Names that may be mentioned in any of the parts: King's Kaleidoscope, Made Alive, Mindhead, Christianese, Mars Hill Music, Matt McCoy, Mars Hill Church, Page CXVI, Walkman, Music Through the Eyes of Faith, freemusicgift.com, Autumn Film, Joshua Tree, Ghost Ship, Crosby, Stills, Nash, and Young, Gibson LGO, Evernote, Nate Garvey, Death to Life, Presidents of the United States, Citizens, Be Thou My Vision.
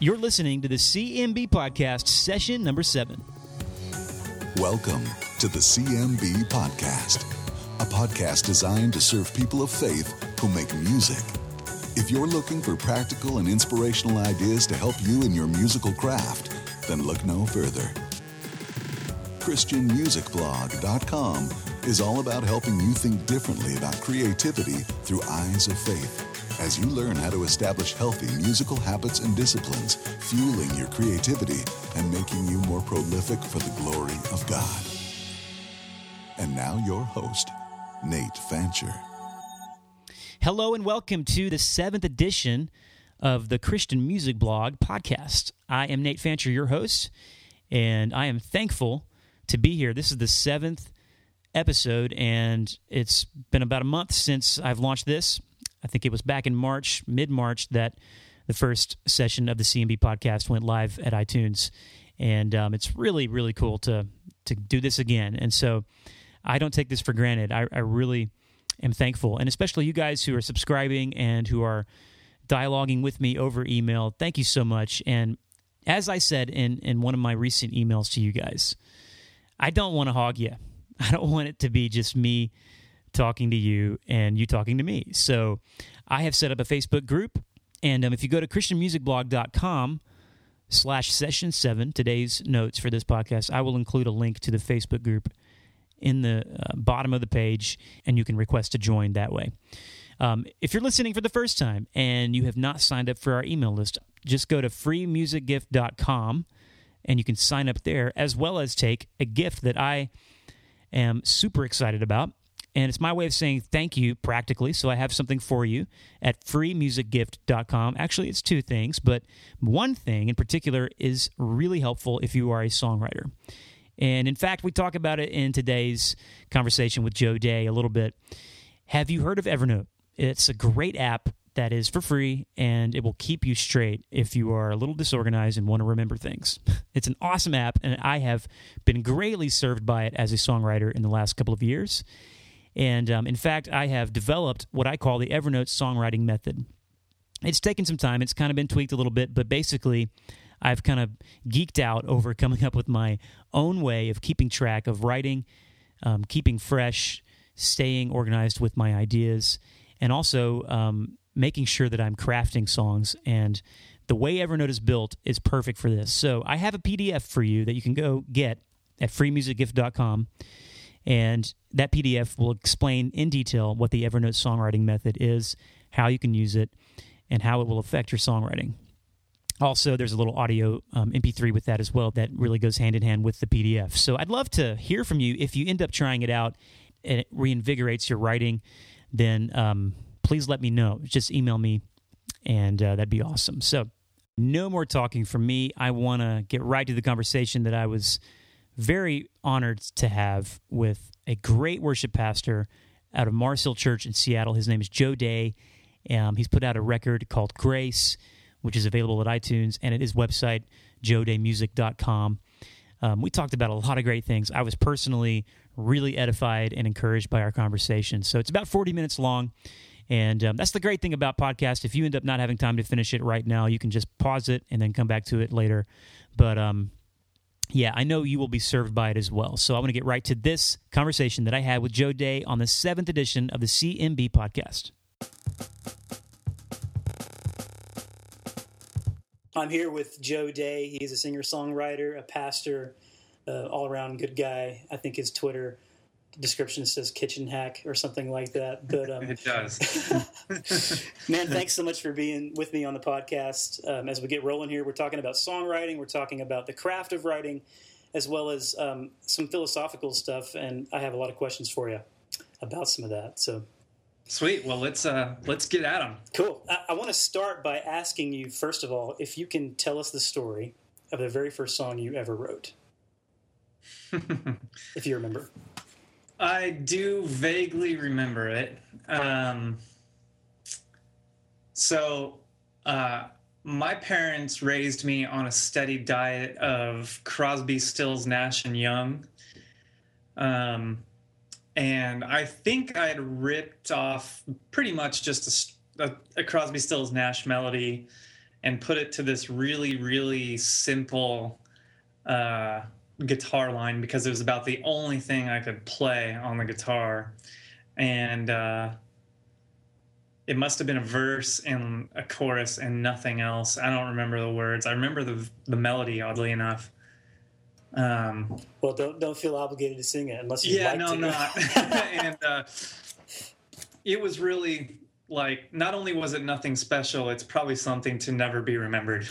You're listening to the CMB Podcast, session number 7. Welcome to the CMB Podcast, a podcast designed to serve people of faith who make music. If you're looking for practical and inspirational ideas to help you in your musical craft, then look no further. ChristianMusicBlog.com is all about helping you think differently about creativity through eyes of faith, as you learn how to establish healthy musical habits and disciplines, fueling your creativity and making you more prolific for the glory of God. And now your host, Nate Fancher. Hello and welcome to the 7th edition of the Christian Music Blog podcast. I am Nate Fancher, your host, and I am thankful to be here. This is the 7th episode, and it's been about a month since I've launched this. I think it was back in March, mid-March, that the first session of the CMB podcast went live at iTunes, and it's really, really cool to do this again, and so I don't take this for granted. I really am thankful, and especially you guys who are subscribing and who are dialoguing with me over email, thank you so much, and as I said in one of my recent emails to you guys, I don't want to hog you. I don't want it to be just me talking to you and you talking to me. So I have set up a Facebook group, and if you go to ChristianMusicBlog.com/session7, today's notes for this podcast, I will include a link to the Facebook group in the bottom of the page, and you can request to join that way. If you're listening for the first time and you have not signed up for our email list, just go to freemusicgift.com, and you can sign up there, as well as take a gift that I am super excited about. And it's my way of saying thank you, practically, so I have something for you at freemusicgift.com. Actually, it's two things, but one thing in particular is really helpful if you are a songwriter. And in fact, we talk about it in today's conversation with Joe Day a little bit. Have you heard of Evernote? It's a great app that is for free, and it will keep you straight if you are a little disorganized and want to remember things. It's an awesome app, and I have been greatly served by it as a songwriter in the last couple of years. And in fact, I have developed what I call the Evernote songwriting method. It's taken some time. It's kind of been tweaked a little bit, but basically I've kind of geeked out over coming up with my own way of keeping track of writing, keeping fresh, staying organized with my ideas, and also making sure that I'm crafting songs. And the way Evernote is built is perfect for this. So I have a PDF for you that you can go get at freemusicgift.com. And that PDF will explain in detail what the Evernote songwriting method is, how you can use it, and how it will affect your songwriting. Also, there's a little audio MP3 with that as well that really goes hand-in-hand with the PDF. So I'd love to hear from you. If you end up trying it out and it reinvigorates your writing, then please let me know. Just email me, and that'd be awesome. So no more talking from me. I want to get right to the conversation that I was very honored to have with a great worship pastor out of Mars Hill Church in Seattle. His name is Joe Day. He's put out a record called Grace, which is available at iTunes, and at his website, joedaymusic.com. We talked about a lot of great things. I was personally really edified and encouraged by our conversation. So it's about 40 minutes long, and that's the great thing about podcasts. If you end up not having time to finish it right now, you can just pause it and then come back to it later. But yeah, I know you will be served by it as well. So I want to get right to this conversation that I had with Joe Day on the 7th edition of the CMB Podcast. I'm here with Joe Day. He's a singer-songwriter, a pastor, all-around good guy. I think his Twitter description says kitchen hack or something like that. But it does. Man, thanks so much for being with me on the podcast. As we get rolling here, we're talking about songwriting. We're talking about the craft of writing, as well as some philosophical stuff. And I have a lot of questions for you about some of that. So sweet. Well, let's get at them. Cool. I want to start by asking you, first of all, if you can tell us the story of the very first song you ever wrote, if you remember. I do vaguely remember it. My parents raised me on a steady diet of Crosby, Stills, Nash, and Young. And I think I had ripped off pretty much just a Crosby, Stills, Nash melody and put it to this really, really simple guitar line, because it was about the only thing I could play on the guitar. And it must have been a verse and a chorus and nothing else. I don't remember the words. I remember the melody, oddly enough. Well, don't feel obligated to sing it unless you like to. Yeah, no, I'm not. And it was really... like, not only was it nothing special, it's probably something to never be remembered.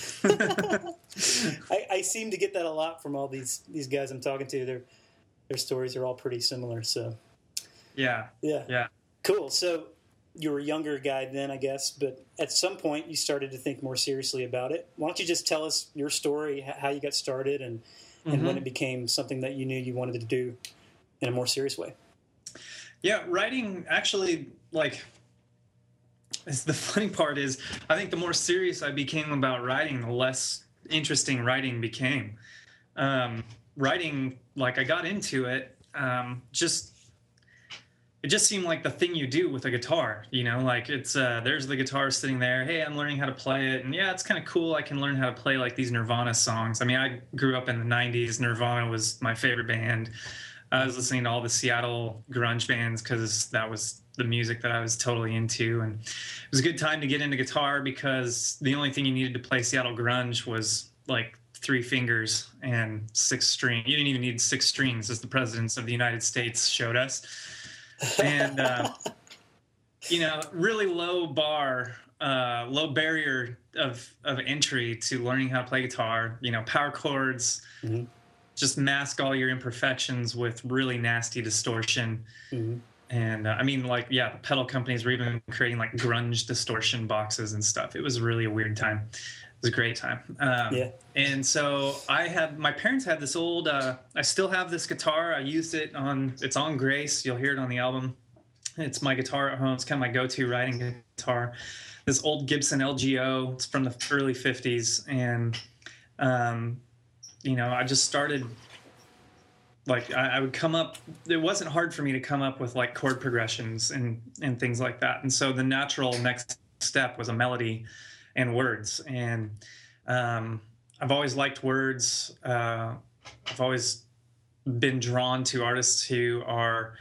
I seem to get that a lot from all these guys I'm talking to. Their stories are all pretty similar. So, yeah, cool. So you were a younger guy then, I guess, but at some point you started to think more seriously about it. Why don't you just tell us your story, how you got started, and when it became something that you knew you wanted to do in a more serious way? Yeah, writing actually, like. The funny part is, I think the more serious I became about writing, the less interesting writing became. Writing, like, I got into it, it just seemed like the thing you do with a guitar, you know, like it's, there's the guitar sitting there. Hey, I'm learning how to play it. And yeah, it's kind of cool. I can learn how to play like these Nirvana songs. I mean, I grew up in the 90s. Nirvana was my favorite band. I was listening to all the Seattle grunge bands because that was the music that I was totally into. And it was a good time to get into guitar because the only thing you needed to play Seattle grunge was like 3 fingers and 6 strings. You didn't even need 6 strings, as the Presidents of the United States showed us. And, you know, really low bar, low barrier of entry to learning how to play guitar, you know, power chords, just mask all your imperfections with really nasty distortion. And I mean, like, yeah, the pedal companies were even creating like grunge distortion boxes and stuff. It was really a weird time. It was a great time. And so my parents had this old, I still have this guitar. I used it it's on Grace. You'll hear it on the album. It's my guitar at home. It's kind of my go-to riding guitar. This old Gibson LGO. It's from the early 50s. And, you know, I just started... like I would come up, it wasn't hard for me to come up with like chord progressions and things like that. And so the natural next step was a melody and words. And I've always liked words. I've always been drawn to artists who are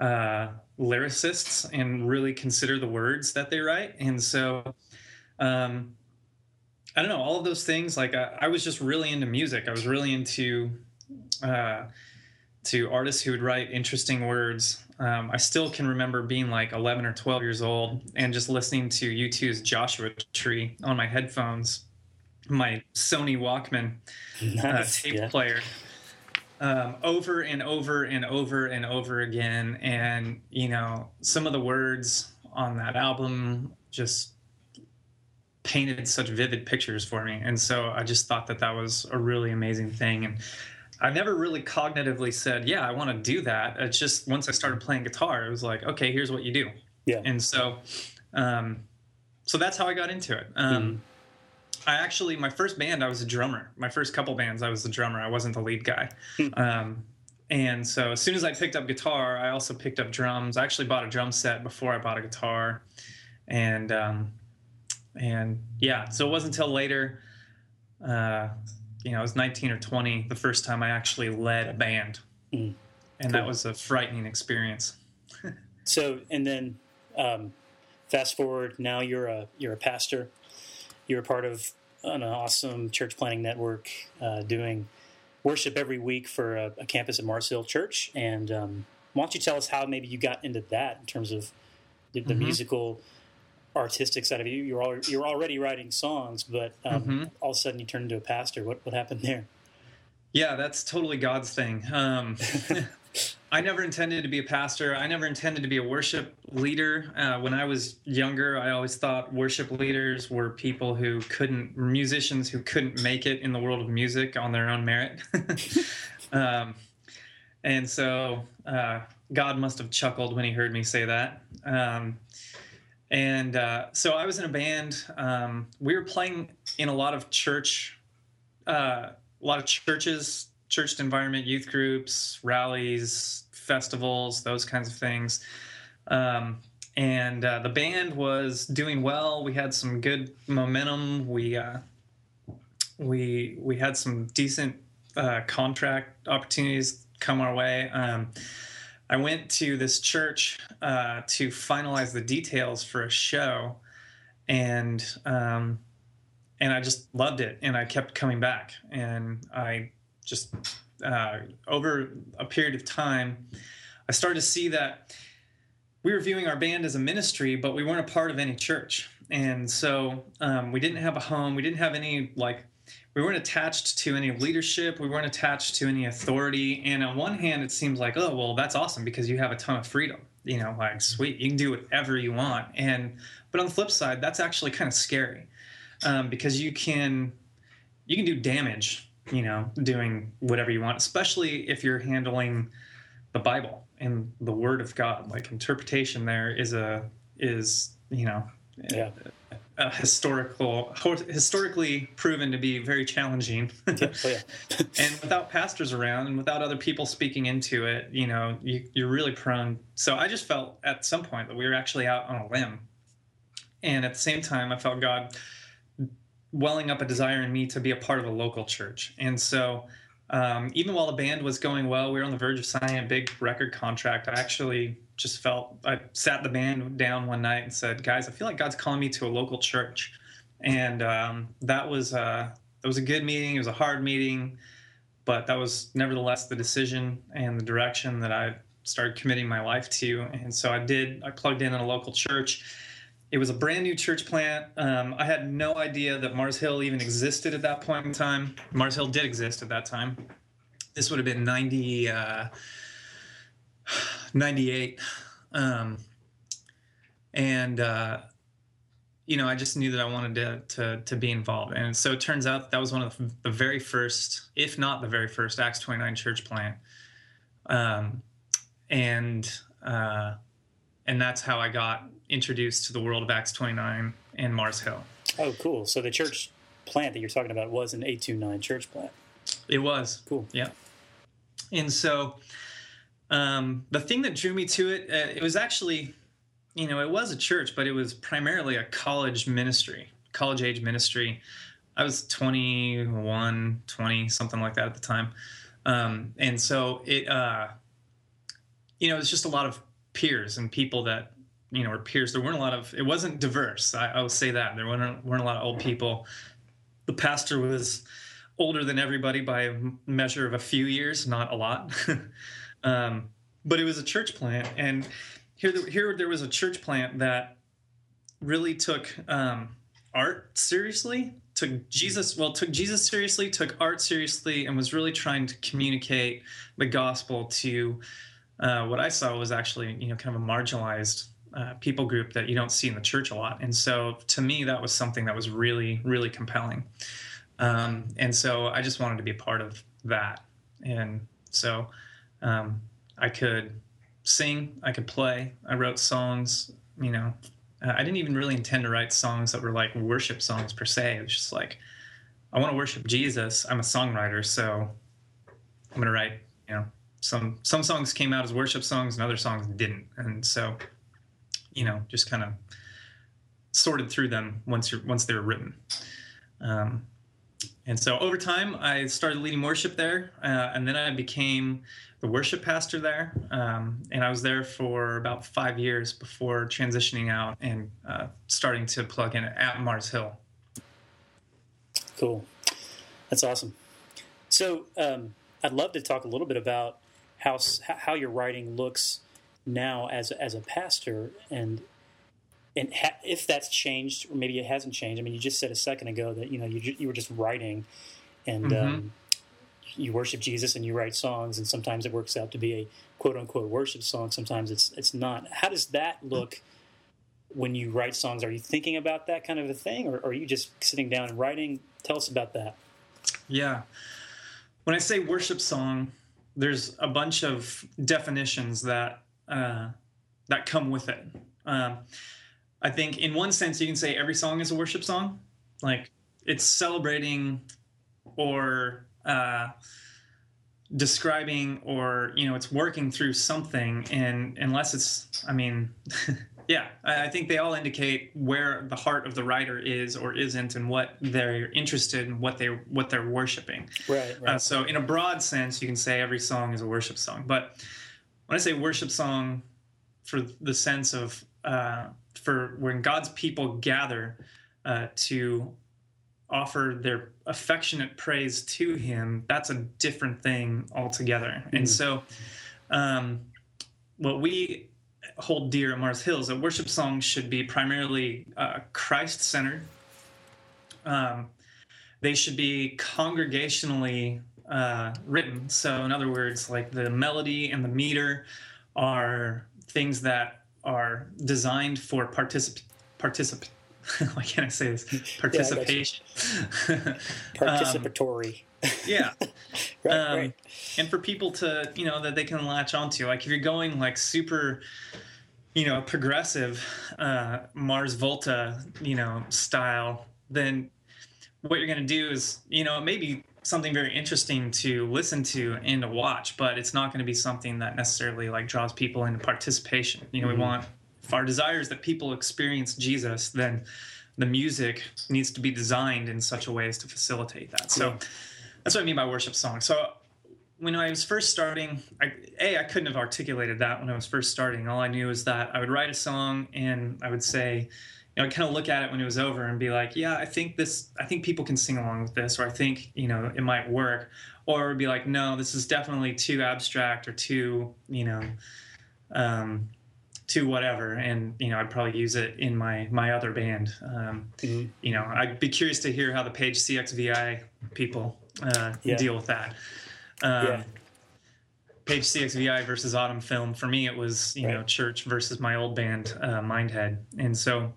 lyricists and really consider the words that they write. And so I don't know, all of those things, like I was just really into music. I was really into to artists who would write interesting words. I still can remember being like 11 or 12 years old and just listening to U2's Joshua Tree on my headphones, my Sony Walkman tape player, over and over and over and over again. And, you know, some of the words on that album just painted such vivid pictures for me. And so I just thought that that was a really amazing thing. And I never really cognitively said, yeah, I want to do that. It's just once I started playing guitar, it was like, okay, here's what you do. Yeah. And so so that's how I got into it. I actually, my first band, I was a drummer. My first couple bands, I was the drummer. I wasn't the lead guy. And so as soon as I picked up guitar, I also picked up drums. I actually bought a drum set before I bought a guitar. And yeah, so it wasn't until later you know, I was 19 or 20 the first time I actually led a band. And that was a frightening experience. So, and then fast forward, now you're a pastor. You're a part of an awesome church planning network doing worship every week for a campus at Mars Hill Church. And why don't you tell us how maybe you got into that in terms of the musical artistic side of you. You're already writing songs, but all of a sudden you turn into a pastor. What happened there? Yeah, that's totally God's thing. I never intended to be a pastor. I never intended to be a worship leader. When I was younger, I always thought worship leaders were people who musicians who couldn't make it in the world of music on their own merit. And so God must have chuckled when he heard me say that. And so I was in a band. We were playing in a lot of churches, church environment, youth groups, rallies, festivals, those kinds of things. And the band was doing well. We had some good momentum. We had some decent contract opportunities come our way. I went to this church to finalize the details for a show, and I just loved it, and I kept coming back. And I just over a period of time, I started to see that we were viewing our band as a ministry, but we weren't a part of any church. And so we didn't have a home. We didn't have any, like, we weren't attached to any leadership. We weren't attached to any authority. And on one hand, it seems like, oh, well, that's awesome because you have a ton of freedom. You know, like, sweet, you can do whatever you want. But on the flip side, that's actually kind of scary because you can do damage, you know, doing whatever you want, especially if you're handling the Bible and the Word of God. Like, interpretation there is you know, yeah, a historically proven to be very challenging. Yeah. Oh, yeah. And without pastors around and without other people speaking into it, you know, you're really prone. So I just felt at some point that we were actually out on a limb. And at the same time, I felt God welling up a desire in me to be a part of a local church. And so even while the band was going well, we were on the verge of signing a big record contract. I actually just felt, I sat the band down one night and said, guys, I feel like God's calling me to a local church. And that was a good meeting. It was a hard meeting, but that was nevertheless the decision and the direction that I started committing my life to. And so I plugged in at a local church. It was a brand new church plant. I had no idea that Mars Hill even existed at that point in time. Mars Hill did exist at that time. This would have been 98. You know, I just knew that I wanted to be involved. And so it turns out that was one of the very first, if not the very first, Acts 29 church plant. And that's how I got introduced to the world of Acts 29 in Mars Hill. Oh, cool. So the church plant that you're talking about was an 829 church plant. It was. Cool. Yeah. And so the thing that drew me to it, it was actually, you know, it was a church, but it was primarily a college-age ministry. I was 20, something like that at the time. And so it, you know, it was just a lot of peers and people that, you know, or peers. There weren't a lot of, it wasn't diverse. I would say that. There weren't a lot of old people. The pastor was older than everybody by a measure of a few years, not a lot. But it was a church plant. And here there was a church plant that really took art seriously, took Jesus seriously, took art seriously, and was really trying to communicate the gospel to what I saw was actually, you know, kind of a marginalized people group that you don't see in the church a lot. And so to me, that was something that was really, really compelling. And so I just wanted to be a part of that. And so I could sing, I could play, I wrote songs, you know. I didn't even really intend to write songs that were like worship songs per se. It was just like, I want to worship Jesus. I'm a songwriter, so I'm going to write, you know. Some songs came out as worship songs and other songs didn't. And so, you know, just kind of sorted through them once they were written. And so over time, I started leading worship there, and then I became the worship pastor there, and I was there for about 5 years before transitioning out and starting to plug in at Mars Hill. Cool. That's awesome. So I'd love to talk a little bit about how your writing looks now as a pastor, and if that's changed, or maybe it hasn't changed. I mean, you just said a second ago that, you know, you were just writing, and mm-hmm. You worship Jesus and you write songs, and sometimes it works out to be a quote unquote worship song. Sometimes it's not. How does that look when you write songs? Are you thinking about that kind of a thing, or are you just sitting down and writing? Tell us about that. Yeah. When I say worship song, there's a bunch of definitions that come with it. I think in one sense you can say every song is a worship song. Like, it's celebrating or describing, or, you know, it's working through something. And unless it's, I mean, Yeah, I think they all indicate where the heart of the writer is or isn't, and what they're interested in, what they're worshiping. Right. So in a broad sense, you can say every song is a worship song. But when I say worship song, for the sense of for when God's people gather to offer their affectionate praise to Him, that's a different thing altogether. Mm. And so, what we hold dear at Mars Hill is that worship songs should be primarily Christ-centered. They should be congregationally written. So, in other words, like the melody and the meter are things that are designed for why can't I say this? Participation. Yeah, participatory. Yeah. Right. And for people to, that they can latch onto. Like if you're going like super, progressive Mars Volta, style, then what you're going to do is, it may be something very interesting to listen to and to watch, but it's not going to be something that necessarily like draws people into participation. We want, if our desire is that people experience Jesus, then the music needs to be designed in such a way as to facilitate that. So that's what I mean by worship song. So when I was first starting, I couldn't have articulated that when I was first starting. All I knew is that I would write a song and I would say, I'd kind of look at it when it was over and be like, yeah, I think people can sing along with this, or I think, it might work. Or it would be like, no, this is definitely too abstract or too, to whatever, and I'd probably use it in my other band. I'd be curious to hear how the Page CXVI people deal with that. Page CXVI versus Autumn Film. For me, it was church versus my old band Mindhead, and so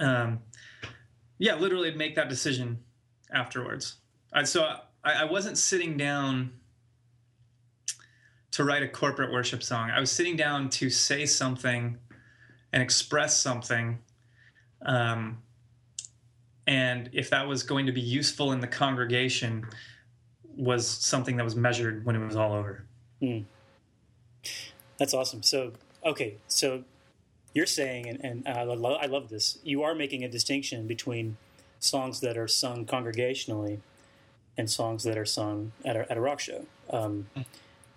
literally I'd make that decision afterwards. So I wasn't sitting down to write a corporate worship song. I was sitting down to say something and express something. And if that was going to be useful in the congregation, was something that was measured when it was all over. Mm. That's awesome. So, okay. So you're saying, and I love this, you are making a distinction between songs that are sung congregationally and songs that are sung at a rock show.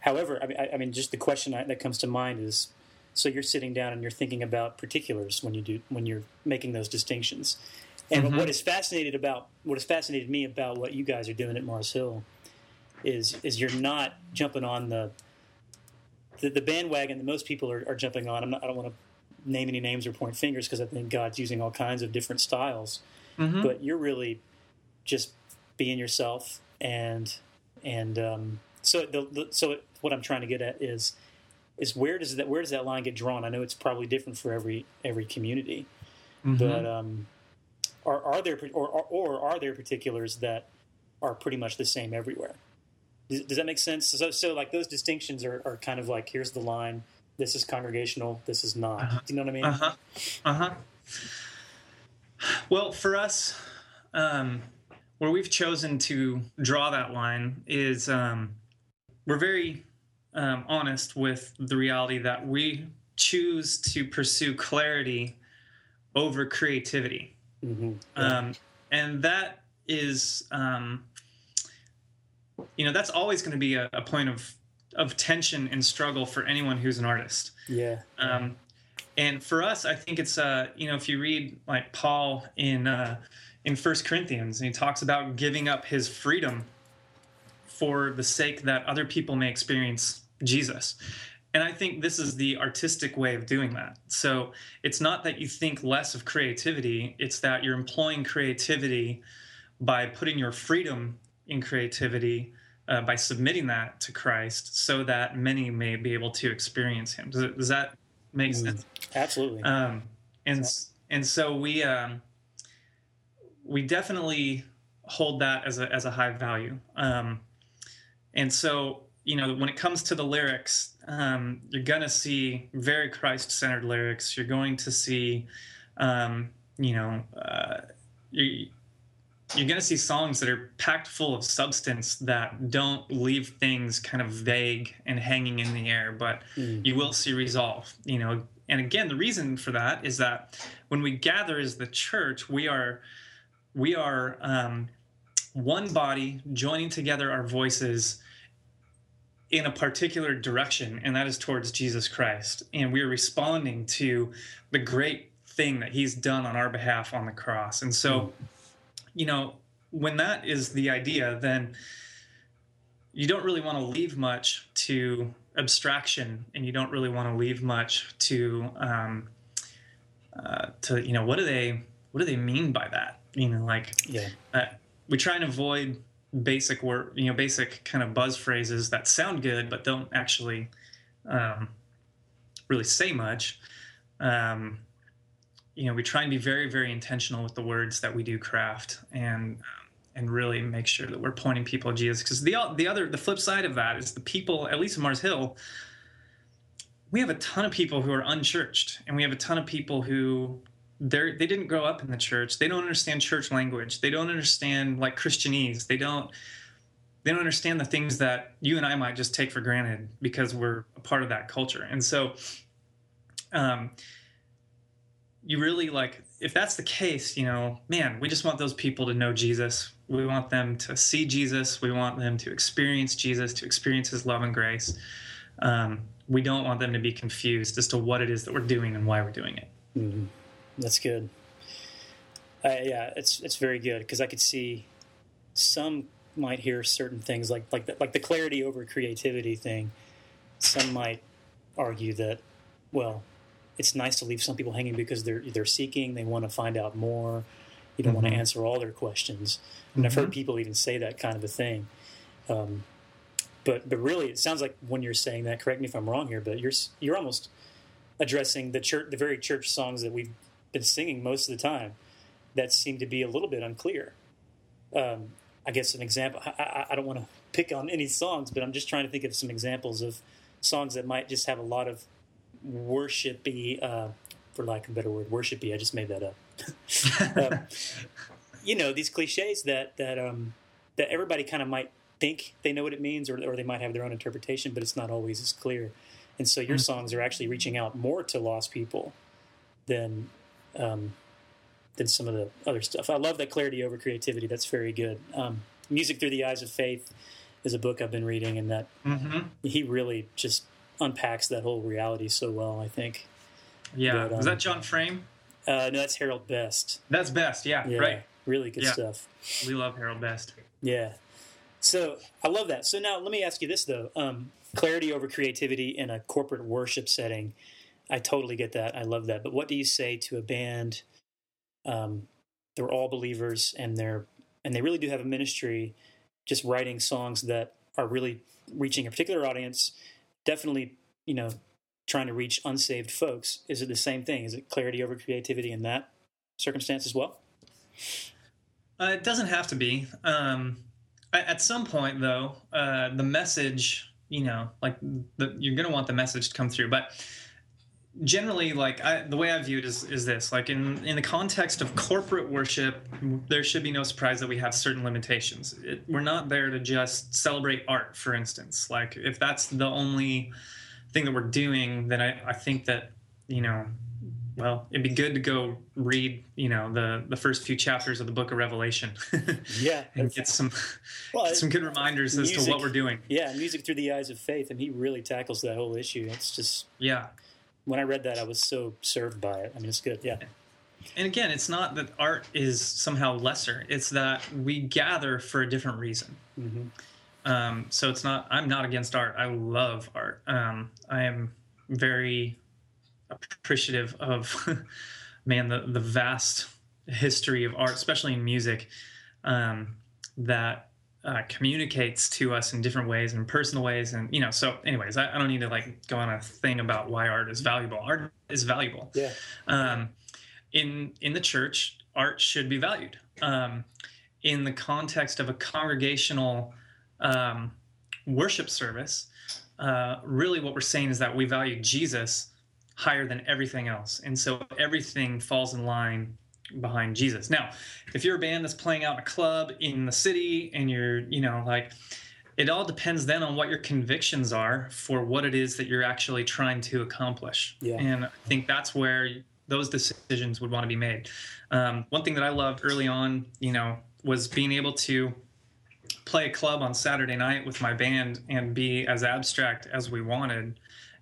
However, I mean, just the question that comes to mind is: so you're sitting down and you're thinking about particulars when you're making those distinctions. And what has fascinated me about what you guys are doing at Mars Hill is you're not jumping on the bandwagon that most people are jumping on. I don't want to name any names or point fingers because I think God's using all kinds of different styles. Mm-hmm. But you're really just being yourself and. So what I'm trying to get at is where does that line get drawn? I know it's probably different for every community, but are there particulars that are pretty much the same everywhere? Does that make sense? So like those distinctions are kind of like, here's the line. This is congregational. This is not. Uh-huh. Do you know what I mean? Well, for us, where we've chosen to draw that line is. We're very honest with the reality that we choose to pursue clarity over creativity. Mm-hmm. And that is, that's always going to be a point of tension and struggle for anyone who's an artist. Yeah. And for us, I think it's, if you read like Paul in 1 Corinthians, and he talks about giving up his freedom for the sake that other people may experience Jesus. And I think this is the artistic way of doing that. So it's not that you think less of creativity, it's that you're employing creativity by putting your freedom in creativity, by submitting that to Christ so that many may be able to experience him. Does that make sense? Absolutely. And so we definitely hold that as a high value. And so, when it comes to the lyrics, you're going to see very Christ-centered lyrics. You're going to see, you're going to see songs that are packed full of substance that don't leave things kind of vague and hanging in the air, but you will see resolve, And again, the reason for that is that when we gather as the church, we are one body joining together our voices in a particular direction, and that is towards Jesus Christ. And we are responding to the great thing that he's done on our behalf on the cross. And so, you know, when that is the idea, then you don't really want to leave much to abstraction, and you don't really want to leave much to you know, what do they mean by that? You know, like, yeah, we try and avoid basic word, you know, basic kind of buzz phrases that sound good but don't actually really say much. You know, we try and be very, very intentional with the words that we do craft, and really make sure that we're pointing people to Jesus. Because the flip side of that is the people, at least in Mars Hill, we have a ton of people who are unchurched, and we have a ton of people who they didn't grow up in the church. They don't understand church language. They don't understand, like, Christianese. They don't understand the things that you and I might just take for granted because we're a part of that culture. And so, you really, like, if that's the case, you know, man, we just want those people to know Jesus. We want them to see Jesus. We want them to experience Jesus, to experience his love and grace. We don't want them to be confused as to what it is that we're doing and why we're doing it. Mm-hmm. That's good. Yeah, it's very good, because I could see some might hear certain things like the clarity over creativity thing. Some might argue that, well, it's nice to leave some people hanging because they're seeking, they want to find out more. You don't mm-hmm. want to answer all their questions. And mm-hmm. I've heard people even say that kind of a thing. But really, it sounds like when you're saying that, correct me if I'm wrong here, but you're almost addressing the very church songs that we've been singing most of the time that seem to be a little bit unclear. I guess an example, I don't want to pick on any songs, but I'm just trying to think of some examples of songs that might just have a lot of worshipy, for lack of a better word, worshipy. I just made that up. You know, these cliches that everybody kind of might think they know what it means, or they might have their own interpretation, but it's not always as clear. And so your mm-hmm. songs are actually reaching out more to lost people than some of the other stuff. I love that clarity over creativity. That's very good. Music Through the Eyes of Faith is a book I've been reading, and that mm-hmm. he really just unpacks that whole reality so well, I think. Yeah. But, is that John Frame? No, that's Harold Best. That's Best, yeah right. Really good stuff. We love Harold Best. Yeah. So I love that. So now let me ask you this, though. Clarity over creativity in a corporate worship setting. I totally get that. I love that. But what do you say to a band? They're all believers, and they really do have a ministry, just writing songs that are really reaching a particular audience, definitely, you know, trying to reach unsaved folks. Is it the same thing? Is it clarity over creativity in that circumstance as well? It doesn't have to be. At some point, though, the message, you know, like you're going to want the message to come through. But generally, like, the way I view it is this, like, in the context of corporate worship, there should be no surprise that we have certain limitations. We're not there to just celebrate art, for instance. Like, if that's the only thing that we're doing, then I think that, you know, well, it'd be good to go read, you know, the first few chapters of the Book of Revelation. Yeah, and get some good reminders as to what we're doing. Yeah, Music Through the Eyes of Faith, and he really tackles that whole issue. It's just, yeah. When I read that, I was so served by it. I mean, it's good, yeah. And again, it's not that art is somehow lesser. It's that we gather for a different reason. Mm-hmm. So it's not. I'm not against art. I love art. I am very appreciative of, man, the vast history of art, especially in music, that communicates to us in different ways and personal ways. And, you know, so anyways, I don't need to, like, go on a thing about why art is valuable. Art is valuable. Yeah. In the church, art should be valued. In the context of a congregational worship service, really what we're saying is that we value Jesus higher than everything else. And so everything falls in line behind Jesus. Now, if you're a band that's playing out in a club in the city, and you're, you know, like, It all depends then on what your convictions are for what it is that you're actually trying to accomplish. Yeah. And I think that's where those decisions would want to be made. One thing that I loved early on, you know, was being able to play a club on Saturday night with my band and be as abstract as we wanted,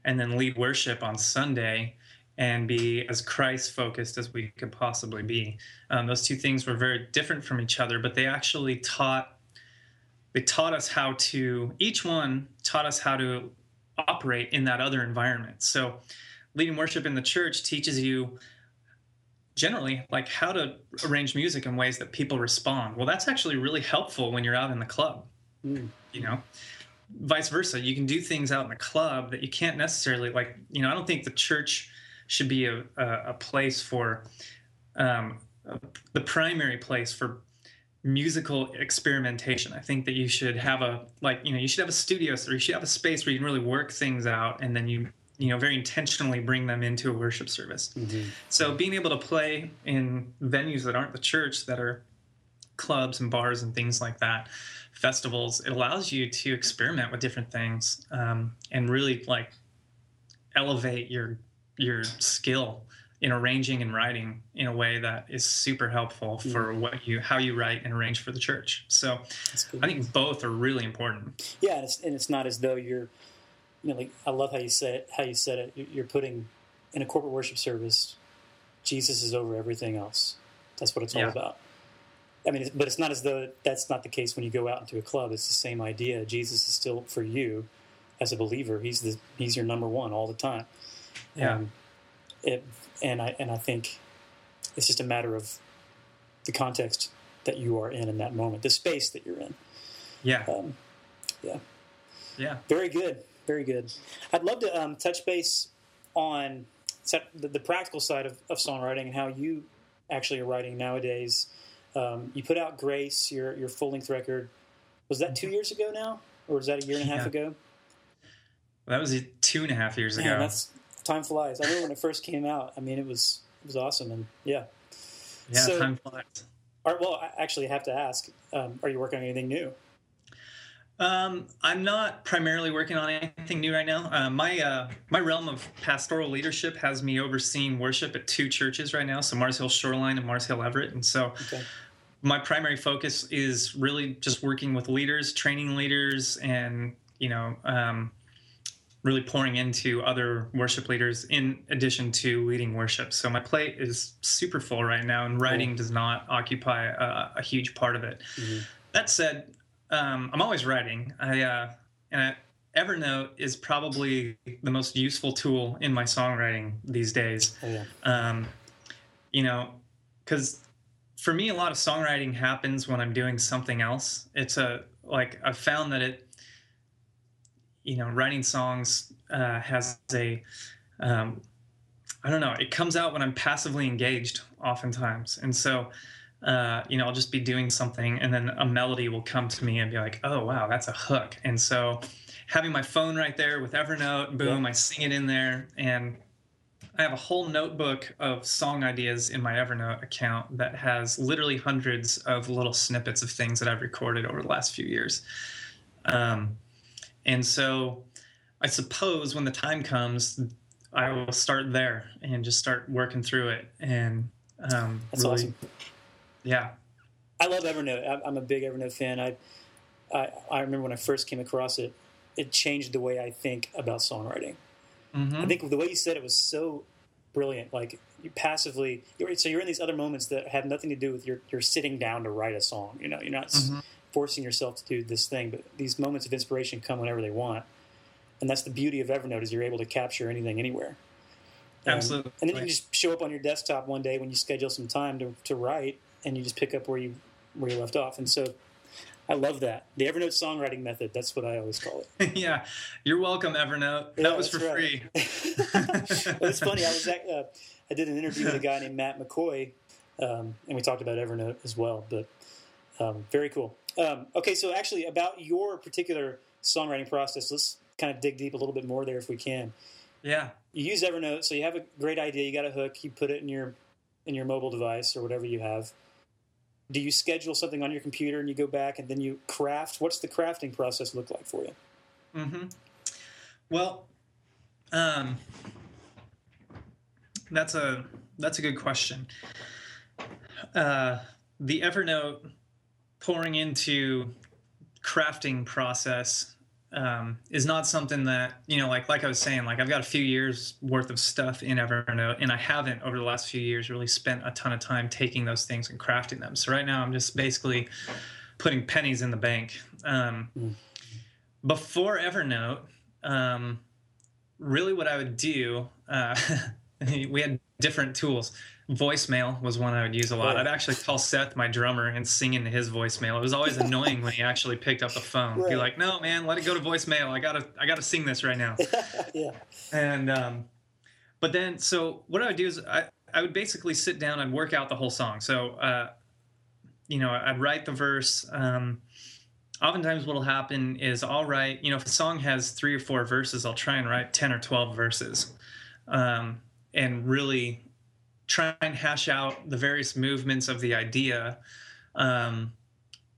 and then lead worship on Sunday and be as Christ-focused as we could possibly be. Those two things were very different from each other, but they actually taught us how to, each one taught us how to operate in that other environment. So leading worship in the church teaches you generally like how to arrange music in ways that people respond. Well, that's actually really helpful when you're out in the club, you know. Vice versa, you can do things out in the club that you can't necessarily, like, you know, I don't think the church should be a place for, the primary place for musical experimentation. I think that you should have a studio, or you should have a space where you can really work things out, and then you very intentionally bring them into a worship service. Mm-hmm. So being able to play in venues that aren't the church, that are clubs and bars and things like that, festivals, it allows you to experiment with different things, and really like elevate your skill in arranging and writing in a way that is super helpful for how you write and arrange for the church. So I think both are really important. Yeah, and it's not as though you're, you know, like, I love how you said it. You're putting in a corporate worship service, Jesus is over everything else. That's what it's all about. I mean, but it's not as though that's not the case when you go out into a club. It's the same idea. Jesus is still for you as a believer. He's your number one all the time. Yeah. I think it's just a matter of the context that you are in that moment, the space that you're in. Yeah. Yeah. Very good. Very good. I'd love to touch base on the practical side of songwriting and how you actually are writing nowadays. You put out Grace, your full-length record. Was that 2 years ago now? Or was that a year and a half ago? Well, that was 2.5 years ago. That's, time flies. I remember when it first came out. I mean, it was awesome. And yeah, so, time flies. Well, I actually have to ask, are you working on anything new? I'm not primarily working on anything new right now. My realm of pastoral leadership has me overseeing worship at 2 churches right now, so Mars Hill Shoreline and Mars Hill Everett. And so my primary focus is really just working with leaders, training leaders, and, you know, really pouring into other worship leaders in addition to leading worship. So my plate is super full right now, and writing does not occupy a huge part of it. Mm-hmm. That said, I'm always writing. And Evernote is probably the most useful tool in my songwriting these days. Oh, yeah. You know, because for me, a lot of songwriting happens when I'm doing something else. It's I've found that writing songs has it comes out when I'm passively engaged oftentimes. And so, I'll just be doing something and then a melody will come to me and be like, oh, wow, that's a hook. And so having my phone right there with Evernote, boom, I sing it in there. And I have a whole notebook of song ideas in my Evernote account that has literally hundreds of little snippets of things that I've recorded over the last few years. And so I suppose when the time comes, I will start there and just start working through it. And that's really awesome. Yeah, I love Evernote. I'm a big Evernote fan. I remember when I first came across it, it changed the way I think about songwriting. Mm-hmm. I think the way you said it was so brilliant. Like, you passively, so you're in these other moments that have nothing to do with your sitting down to write a song. You know, you're not forcing yourself to do this thing, but these moments of inspiration come whenever they want, and that's the beauty of Evernote is you're able to capture anything anywhere. Absolutely. And then you can just show up on your desktop one day when you schedule some time to write. And you just pick up where you left off. And so I love that. The Evernote songwriting method, that's what I always call it. Yeah. You're welcome, Evernote. Yeah, that was for free. Well, it's funny. I did an interview with a guy named Matt McCoy, and we talked about Evernote as well. But very cool. Okay, so actually about your particular songwriting process, let's kind of dig deep a little bit more there if we can. Yeah. You use Evernote, so you have a great idea. You got a hook. You put it in your mobile device or whatever you have. Do you schedule something on your computer and you go back and then you craft? What's the crafting process look like for you? Mm-hmm. Well, that's a good question. The Evernote pouring into crafting process is not something that, you know, like I was saying, like I've got a few years worth of stuff in Evernote, and I haven't over the last few years really spent a ton of time taking those things and crafting them. So right now I'm just basically putting pennies in the bank. Before Evernote, really what I would do, we had different tools. Voicemail was one I would use a lot. I'd actually call Seth, my drummer, and sing into his voicemail. It was always annoying when he actually picked up the phone. Right. Be like, "No, man, let it go to voicemail. I gotta sing this right now." Yeah. And but then, so what I would do is I would basically sit down and work out the whole song. So, you know, I'd write the verse. Oftentimes what'll happen is I'll write, you know, if a song has 3 or 4 verses, I'll try and write 10 or 12 verses, and really try and hash out the various movements of the idea, and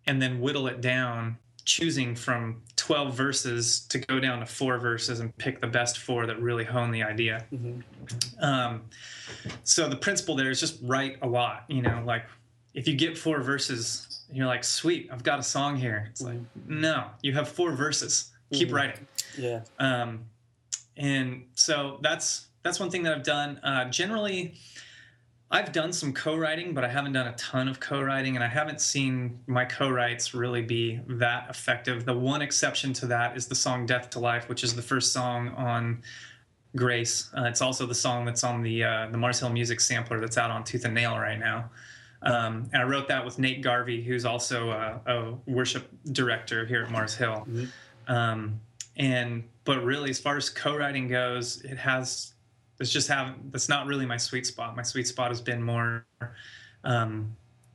then whittle it down, choosing from 12 verses to go down to 4 verses and pick the best 4 that really hone the idea. Mm-hmm. So the principle there is just write a lot, you know, like if you get 4 verses, you're like, sweet, I've got a song here. It's like, no, you have 4 verses, keep mm-hmm. writing. Yeah. And so that's one thing that I've done. Generally, I've done some co-writing, but I haven't done a ton of co-writing, and I haven't seen my co-writes really be that effective. The one exception to that is the song Death to Life, which is the first song on Grace. It's also the song that's on the Mars Hill Music sampler that's out on Tooth and Nail right now. And I wrote that with Nate Garvey, who's also a worship director here at Mars Hill. Mm-hmm. But really, as far as co-writing goes, it has... that's not really my sweet spot. My sweet spot has been more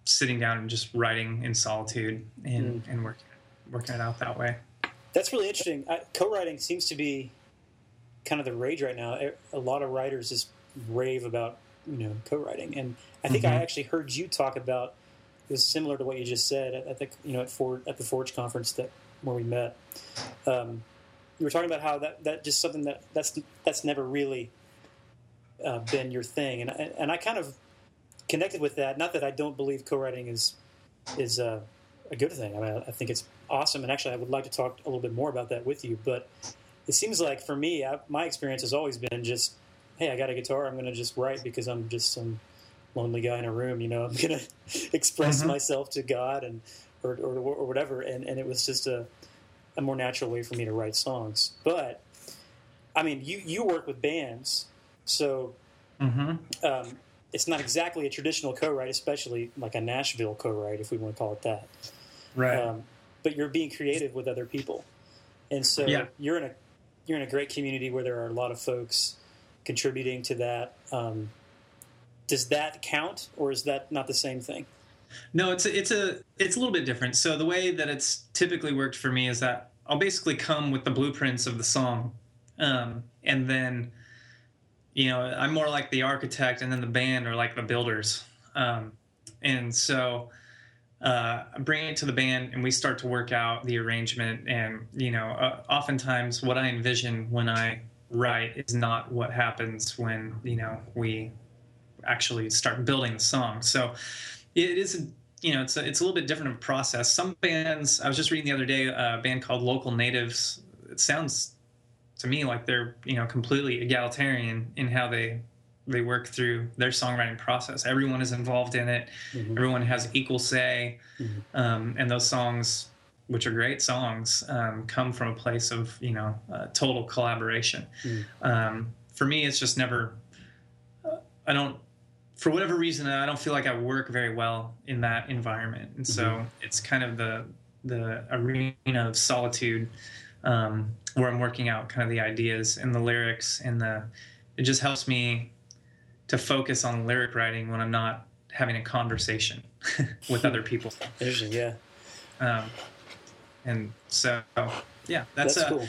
sitting down and just writing in solitude and working it out that way. That's really interesting. Co-writing seems to be kind of the rage right now. A lot of writers just rave about, you know, co-writing. And I think mm-hmm. I actually heard you talk about, it was similar to what you just said at the, you know, at the Forge conference where we met. You were talking about how that just something that's never really been your thing, and I kind of connected with that. Not that I don't believe co-writing is a good thing. I mean, I think it's awesome, and actually, I would like to talk a little bit more about that with you. But it seems like for me, my experience has always been just, hey, I got a guitar, I'm going to just write because I'm just some lonely guy in a room. You know, I'm going to express mm-hmm. myself to God and or whatever. And it was just a more natural way for me to write songs. But I mean, you work with bands. So mm-hmm. It's not exactly a traditional co-write, especially like a Nashville co-write, if we want to call it that. Right. But you're being creative with other people, and so yeah. you're in a great community where there are a lot of folks contributing to that. Does that count, or is that not the same thing? No, it's a little bit different. So the way that it's typically worked for me is that I'll basically come with the blueprints of the song, and then. You know, I'm more like the architect, and then the band are like the builders. And so I bring it to the band, and we start to work out the arrangement. And, you know, oftentimes what I envision when I write is not what happens when, you know, we actually start building the song. So it is, you know, it's a little bit different of a process. Some bands, I was just reading the other day, a band called Local Natives. It sounds to me like they're, you know, completely egalitarian in how they work through their songwriting process. Everyone is involved in it. Mm-hmm. Everyone has equal say. Mm-hmm. And those songs, which are great songs, come from a place of, you know, total collaboration. Mm-hmm. For me, it's just never, for whatever reason, I don't feel like I work very well in that environment. And so mm-hmm. it's kind of the arena of solitude, where I'm working out kind of the ideas and the lyrics, and it just helps me to focus on lyric writing when I'm not having a conversation with other people. Interesting, yeah. And so, yeah, that's cool.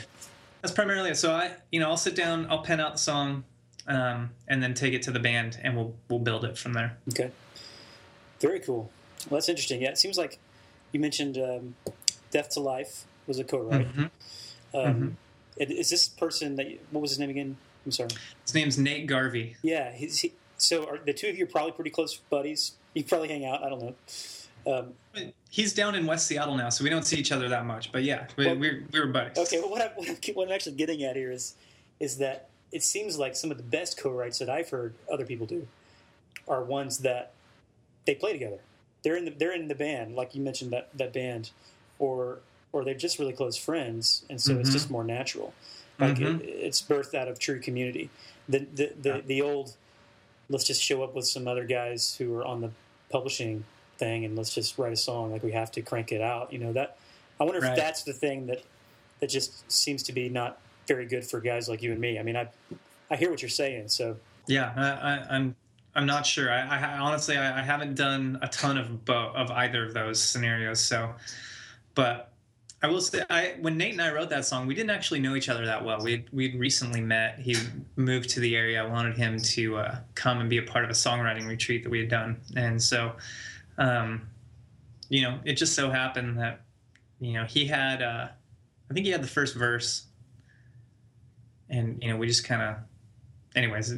That's primarily it. So I'll sit down, I'll pen out the song, and then take it to the band, and we'll build it from there. Okay. Very cool. Well, that's interesting. Yeah, it seems like you mentioned Death to Life was a co-write. Mm-hmm. Is this person that – what was his name again? I'm sorry. His name's Nate Garvey. Yeah. So are the two of you are probably pretty close buddies. You probably hang out. I don't know. He's down in West Seattle now, so we don't see each other that much. But, yeah, we were buddies. Okay. Well, what I'm actually getting at here is that it seems like some of the best co-writes that I've heard other people do are ones that they play together. They're in the band, like you mentioned, that band, or they're just really close friends, and so it's just more natural. Like it's birthed out of true community. The old, let's just show up with some other guys who are on the publishing thing, and let's just write a song, like we have to crank it out. You know that. I wonder if that's the thing that just seems to be not very good for guys like you and me. I mean, I hear what you're saying. So yeah, I'm not sure. I honestly haven't done a ton of either of those scenarios. So, but I will say, when Nate and I wrote that song, we didn't actually know each other that well. We'd recently met. He moved to the area. I wanted him to come and be a part of a songwriting retreat that we had done, and so, you know, it just so happened that, you know, he had I think he had the first verse, and you know, we just kind of, anyways,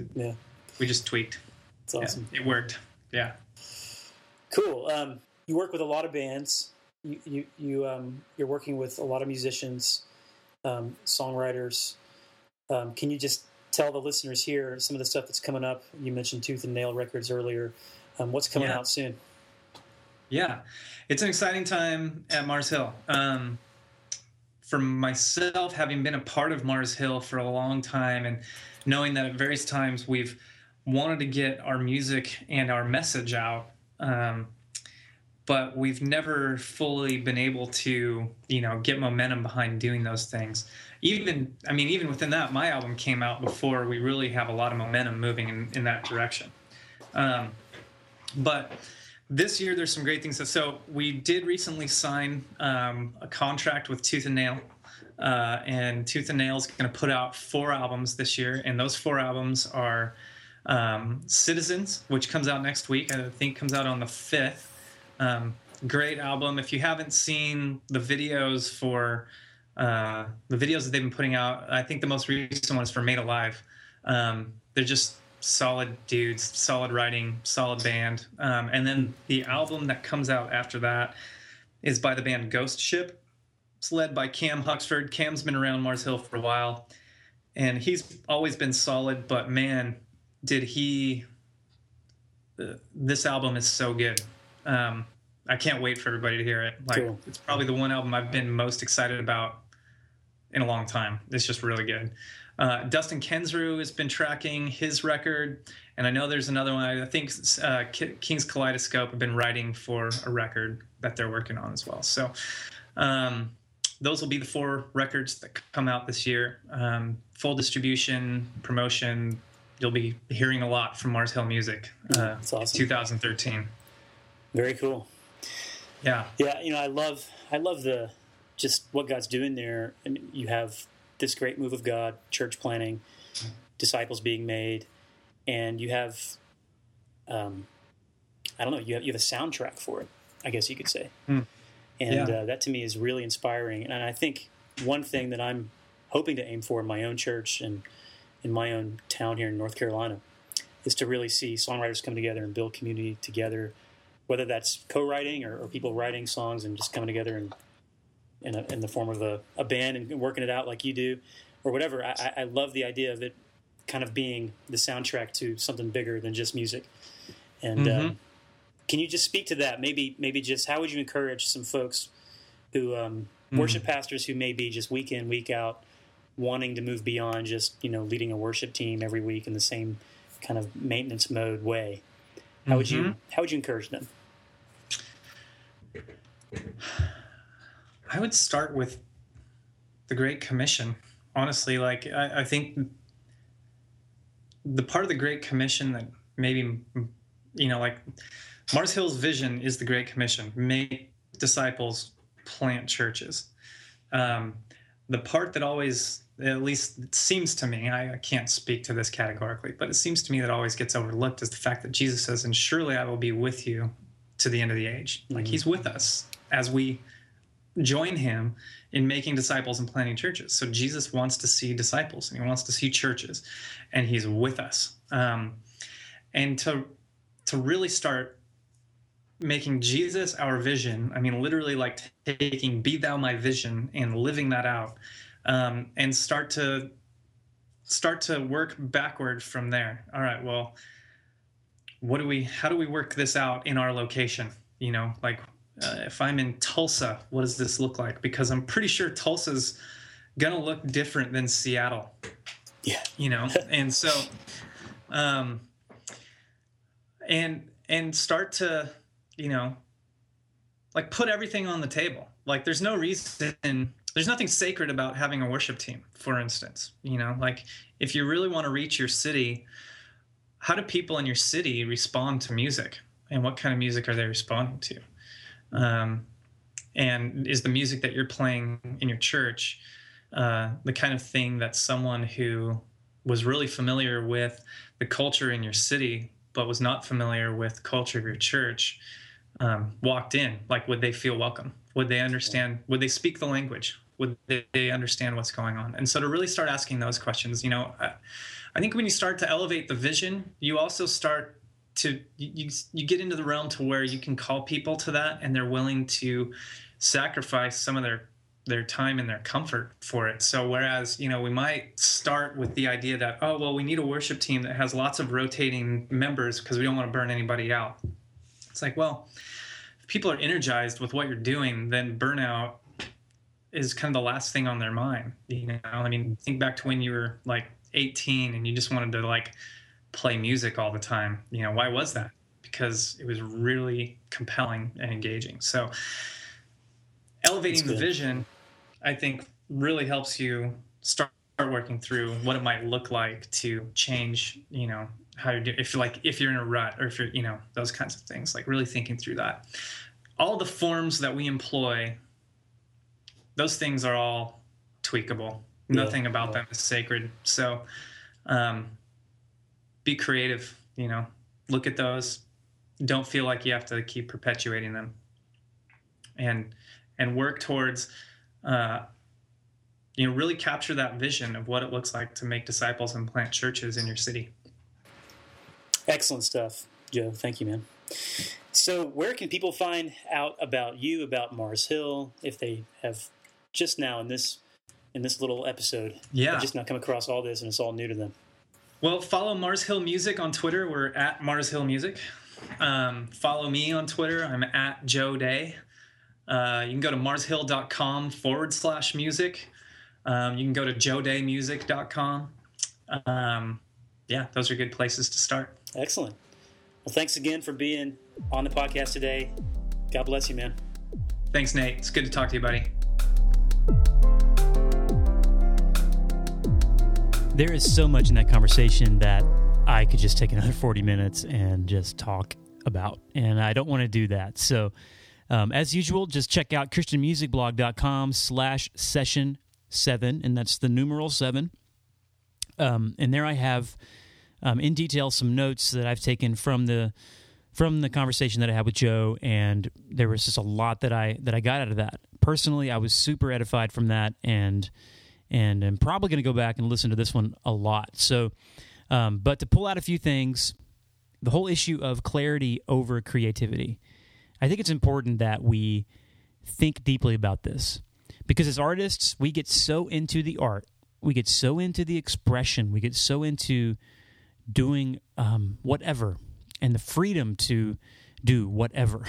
we just tweaked. It's awesome. Yeah, it worked. Yeah. Cool. You work with a lot of bands. You're working with a lot of musicians, songwriters. Can you just tell the listeners here some of the stuff that's coming up? You mentioned Tooth and Nail Records earlier. What's coming out soon? Yeah. It's an exciting time at Mars Hill. For myself, having been a part of Mars Hill for a long time and knowing that at various times we've wanted to get our music and our message out, but we've never fully been able to, you know, get momentum behind doing those things. Even within that, my album came out before we really have a lot of momentum moving in that direction. But this year, there's some great things. So we did recently sign a contract with Tooth and Nail. And Tooth and Nail's going to put out 4 albums this year, and those 4 albums are Citizens, which comes out next week. I think comes out on the 5th. Great album. If you haven't seen the videos for the videos that they've been putting out, I think the most recent one is for Made Alive. They're just solid dudes, solid writing, solid band. And then the album that comes out after that is by the band Ghost Ship. It's led by Cam Huxford. Cam's been around Mars Hill for a while, and he's always been solid, but man, did he this album is so good. I can't wait for everybody to hear it. Like, cool. It's probably the one album I've been most excited about in a long time. It's just really good. Dustin Kensrew has been tracking his record, and I know there's another one. I think King's Kaleidoscope have been writing for a record that they're working on as well. So those will be the 4 records that come out this year. Full distribution, promotion. You'll be hearing a lot from Mars Hill Music. That's awesome. 2013. Very cool. Yeah. Yeah. You know, I love just what God's doing there. I mean, you have this great move of God, church planning, disciples being made, and you have, you have a soundtrack for it, I guess you could say. Mm. And that to me is really inspiring. And I think one thing that I'm hoping to aim for in my own church and in my own town here in North Carolina is to really see songwriters come together and build community together, whether that's co-writing or people writing songs and just coming together in the form of a band and working it out like you do or whatever. I love the idea of it kind of being the soundtrack to something bigger than just music. And can you just speak to that? Maybe just how would you encourage some folks who worship pastors who may be just week in, week out, wanting to move beyond just, you know, leading a worship team every week in the same kind of maintenance mode way. How would you encourage them? I would start with the Great Commission. Honestly, like I think the part of the Great Commission that maybe, you know, like Mars Hill's vision is the Great Commission: make disciples, plant churches. The part that always, at least it seems to me, I can't speak to this categorically, but it seems to me that always gets overlooked is the fact that Jesus says, "And surely I will be with you to the end of the age. Like he's with us as we join him in making disciples and planting churches. So Jesus wants to see disciples and he wants to see churches, and he's with us. And to really start making Jesus our vision, I mean, literally like taking "Be Thou My Vision" and living that out, and start to work backward from there. All right, well, how do we work this out in our location? You know, like if I'm in Tulsa, what does this look like? Because I'm pretty sure Tulsa's going to look different than Seattle. Yeah. You know? And so, and start to, you know, like put everything on the table. Like there's no reason, there's nothing sacred about having a worship team, for instance, you know, like if you really want to reach your city, how do people in your city respond to music, and what kind of music are they responding to? And is the music that you're playing in your church the kind of thing that someone who was really familiar with the culture in your city but was not familiar with culture of your church walked in? Like, would they feel welcome? Would they understand? Would they speak the language? Would they understand what's going on? And so to really start asking those questions, you know, I think when you start to elevate the vision, you also start to you get into the realm to where you can call people to that, and they're willing to sacrifice some of their time and their comfort for it. So whereas, you know, we might start with the idea that, oh, well, we need a worship team that has lots of rotating members because we don't want to burn anybody out. It's like, well, if people are energized with what you're doing, then burnout is kind of the last thing on their mind. You know, I mean, think back to when you were like 18 and you just wanted to like play music all the time. You know, why was that? Because it was really compelling and engaging. So elevating the vision, I think, really helps you start working through what it might look like to change, you know, how you do, if you're in a rut, or if you're, you know, those kinds of things, like really thinking through that. All the forms that we employ, those things are all tweakable. Yeah. Nothing about them is sacred. So, be creative, you know, look at those. Don't feel like you have to keep perpetuating them, and work towards, you know, really capture that vision of what it looks like to make disciples and plant churches in your city. Excellent stuff, Joe. Thank you, man. So where can people find out about you, about Mars Hill, if they have just now in this little episode, yeah, just now come across all this and it's all new to them? Well, follow Mars Hill Music on Twitter. We're at Mars Hill Music. Follow me on Twitter. I'm at Joe Day. You can go to MarsHill.com/music. You can go to joedaymusic.com. Yeah, those are good places to start. Excellent. Well, thanks again for being on the podcast today. God bless you, man. Thanks, Nate. It's good to talk to you, buddy. There is so much in that conversation that I could just take another 40 minutes and just talk about, and I don't want to do that. So, as usual, just check out ChristianMusicBlog.com/session7, and that's the numeral 7. And there I have, in detail, some notes that I've taken from the conversation that I had with Joe, and there was just a lot that I got out of that. Personally, I was super edified from that, and I'm probably going to go back and listen to this one a lot. So, but to pull out a few things, the whole issue of clarity over creativity. I think it's important that we think deeply about this, because as artists, we get so into the art. We get so into the expression. We get so into doing whatever, and the freedom to do whatever.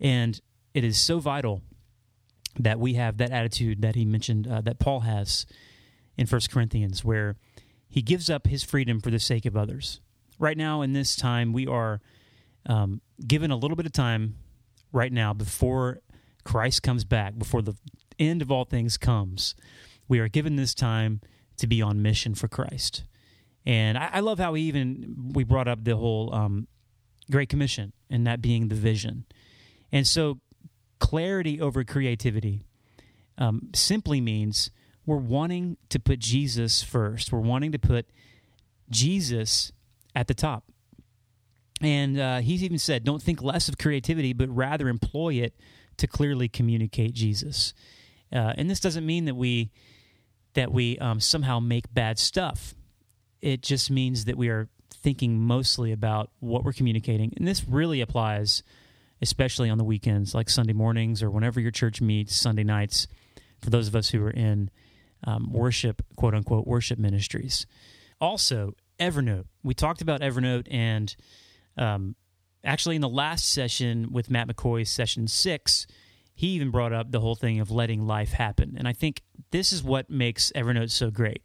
And it is so vital that we have that attitude that he mentioned, that Paul has in 1 Corinthians, where he gives up his freedom for the sake of others. Right now, in this time, we are given a little bit of time right now before Christ comes back, before the end of all things comes. We are given this time to be on mission for Christ. And I love how we brought up the whole Great Commission, and that being the vision. And so clarity over creativity simply means we're wanting to put Jesus first. We're wanting to put Jesus at the top. And he's even said, don't think less of creativity, but rather employ it to clearly communicate Jesus. And this doesn't mean that we somehow make bad stuff. It just means that we are thinking mostly about what we're communicating. And this really applies especially on the weekends, like Sunday mornings or whenever your church meets, Sunday nights, for those of us who are in worship, quote-unquote, worship ministries. Also, Evernote. We talked about Evernote, and actually in the last session with Matt McCoy, session 6, he even brought up the whole thing of letting life happen. And I think this is what makes Evernote so great.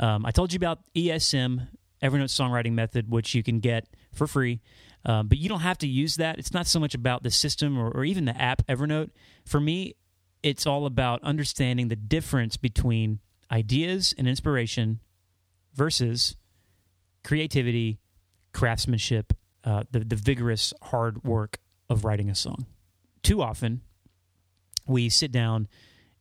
I told you about ESM, Evernote Songwriting Method, which you can get for free, but you don't have to use that. It's not so much about the system or even the app Evernote. For me, it's all about understanding the difference between ideas and inspiration versus creativity, craftsmanship, the vigorous hard work of writing a song. Too often, we sit down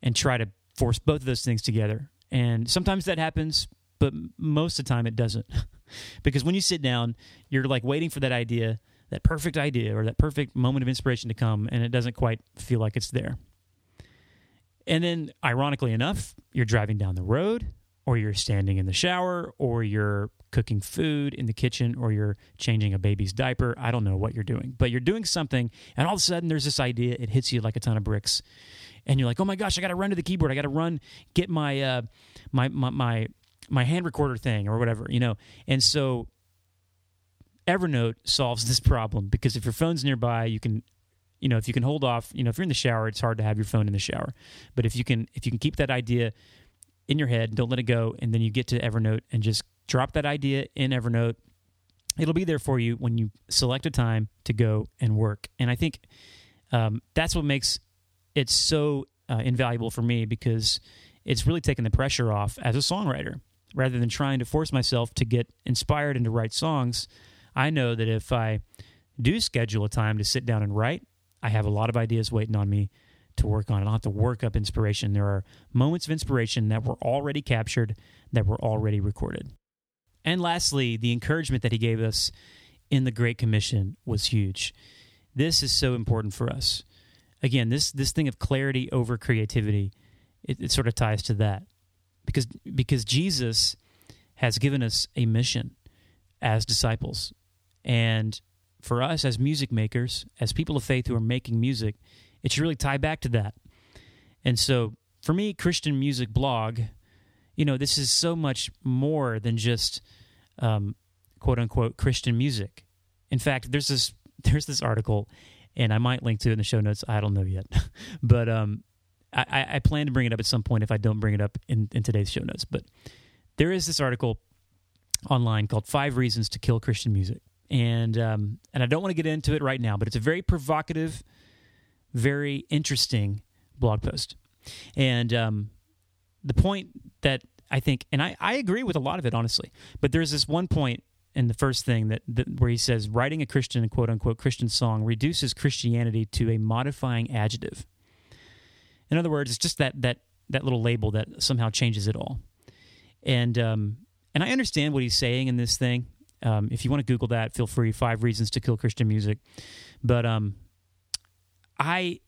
and try to force both of those things together. And sometimes that happens, but most of the time it doesn't. Because when you sit down, you're like waiting for that idea, that perfect idea, or that perfect moment of inspiration to come, and it doesn't quite feel like it's there. And then, ironically enough, you're driving down the road, or you're standing in the shower, or you're cooking food in the kitchen, or you're changing a baby's diaper. I don't know what you're doing, but you're doing something, and all of a sudden there's this idea. It hits you like a ton of bricks, and you're like, oh my gosh, I got to run to the keyboard. I got to run, get my my hand recorder thing or whatever, you know. And so Evernote solves this problem, because if your phone's nearby, you can, you know, if you can hold off, you know, if you're in the shower, it's hard to have your phone in the shower. But if you can keep that idea in your head, don't let it go, and then you get to Evernote and just drop that idea in Evernote. It'll be there for you when you select a time to go and work. And I think that's what makes it so invaluable for me, because it's really taken the pressure off as a songwriter. Rather than trying to force myself to get inspired and to write songs, I know that if I do schedule a time to sit down and write, I have a lot of ideas waiting on me to work on. I'll have to work up inspiration. There are moments of inspiration that were already captured, that were already recorded. And lastly, the encouragement that he gave us in the Great Commission was huge. This is so important for us. Again, this thing of clarity over creativity, it sort of ties to that. Because Jesus has given us a mission as disciples. And for us as music makers, as people of faith who are making music, it should really tie back to that. And so, for me, Christian Music Blog, you know, this is so much more than just, quote-unquote, Christian music. In fact, there's this article, and I might link to it in the show notes. I don't know yet. But I plan to bring it up at some point if I don't bring it up in today's show notes. But there is this article online called 5 Reasons to Kill Christian Music. And I don't want to get into it right now, but it's a very provocative, very interesting blog post. And the point that I think, and I agree with a lot of it, honestly, but there's this one point in the first thing that where he says, writing a Christian, quote-unquote, Christian song reduces Christianity to a modifying adjective. In other words, it's just that little label that somehow changes it all. And I understand what he's saying in this thing. If you want to Google that, feel free, 5 Reasons to Kill Christian Music. But I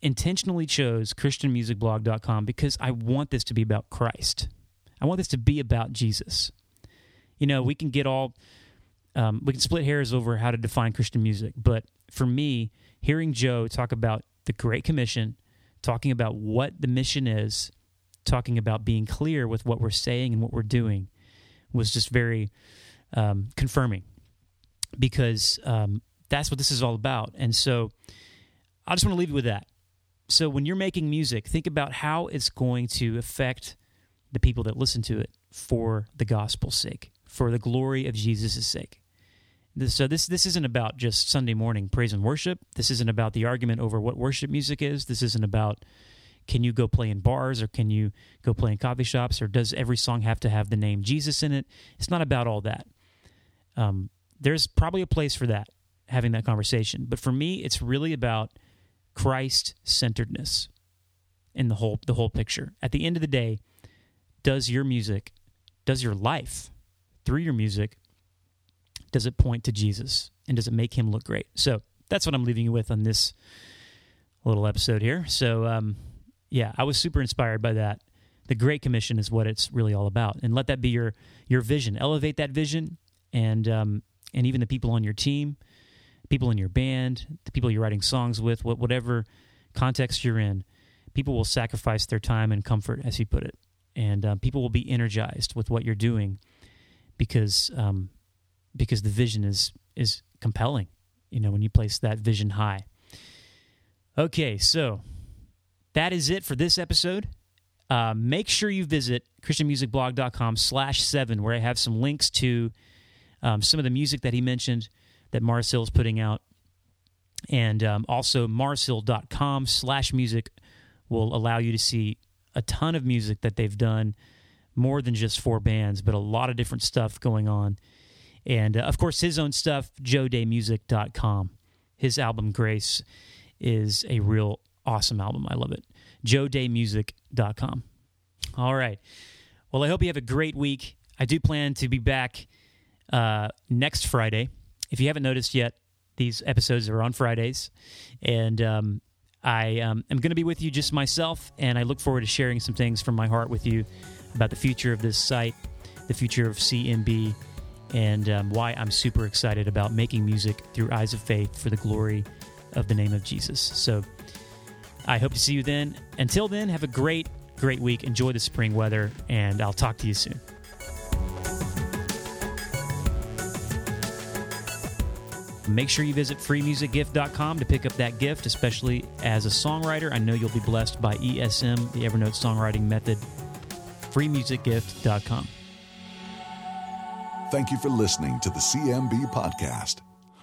intentionally chose ChristianMusicBlog.com because I want this to be about Christ. I want this to be about Jesus. You know, we can get all, we can split hairs over how to define Christian music, but for me, hearing Joe talk about the Great Commission, talking about what the mission is, talking about being clear with what we're saying and what we're doing, was just very confirming, because that's what this is all about. And so I just want to leave you with that. So when you're making music, think about how it's going to affect the people that listen to it for the gospel's sake, for the glory of Jesus' sake. So this isn't about just Sunday morning praise and worship. This isn't about the argument over what worship music is. This isn't about can you go play in bars, or can you go play in coffee shops, or does every song have to have the name Jesus in it? It's not about all that. There's probably a place for that, having that conversation. But for me, it's really about Christ-centeredness in the whole picture. At the end of the day, does your music, does your life through your music does it point to Jesus, and does it make him look great? So that's what I'm leaving you with on this little episode here. So yeah, I was super inspired by that. The Great Commission is what it's really all about, and let that be your vision. Elevate that vision, and even the people on your team, people in your band, the people you're writing songs with, whatever context you're in, people will sacrifice their time and comfort, as he put it, and people will be energized with what you're doing because the vision is compelling. You know, when you place that vision high. Okay, so that is it for this episode. Make sure you visit ChristianMusicBlog.com/7, where I have some links to some of the music that he mentioned that Mars Hill is putting out. And also MarsHill.com/music will allow you to see a ton of music that they've done, more than just four bands, but a lot of different stuff going on. And, of course, his own stuff, joedaymusic.com. His album, Grace, is a real awesome album. I love it. joedaymusic.com. All right. Well, I hope you have a great week. I do plan to be back next Friday. If you haven't noticed yet, these episodes are on Fridays. And I am going to be with you just myself, and I look forward to sharing some things from my heart with you about the future of this site, the future of CMB, and why I'm super excited about making music through eyes of faith for the glory of the name of Jesus. So I hope to see you then. Until then, have a great, great week. Enjoy the spring weather, and I'll talk to you soon. Make sure you visit freemusicgift.com to pick up that gift, especially as a songwriter. I know you'll be blessed by ESM, the Evernote songwriting method. freemusicgift.com. Thank you for listening to the CMB podcast.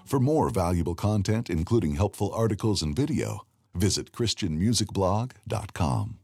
For more valuable content, including helpful articles and video, visit ChristianMusicBlog.com.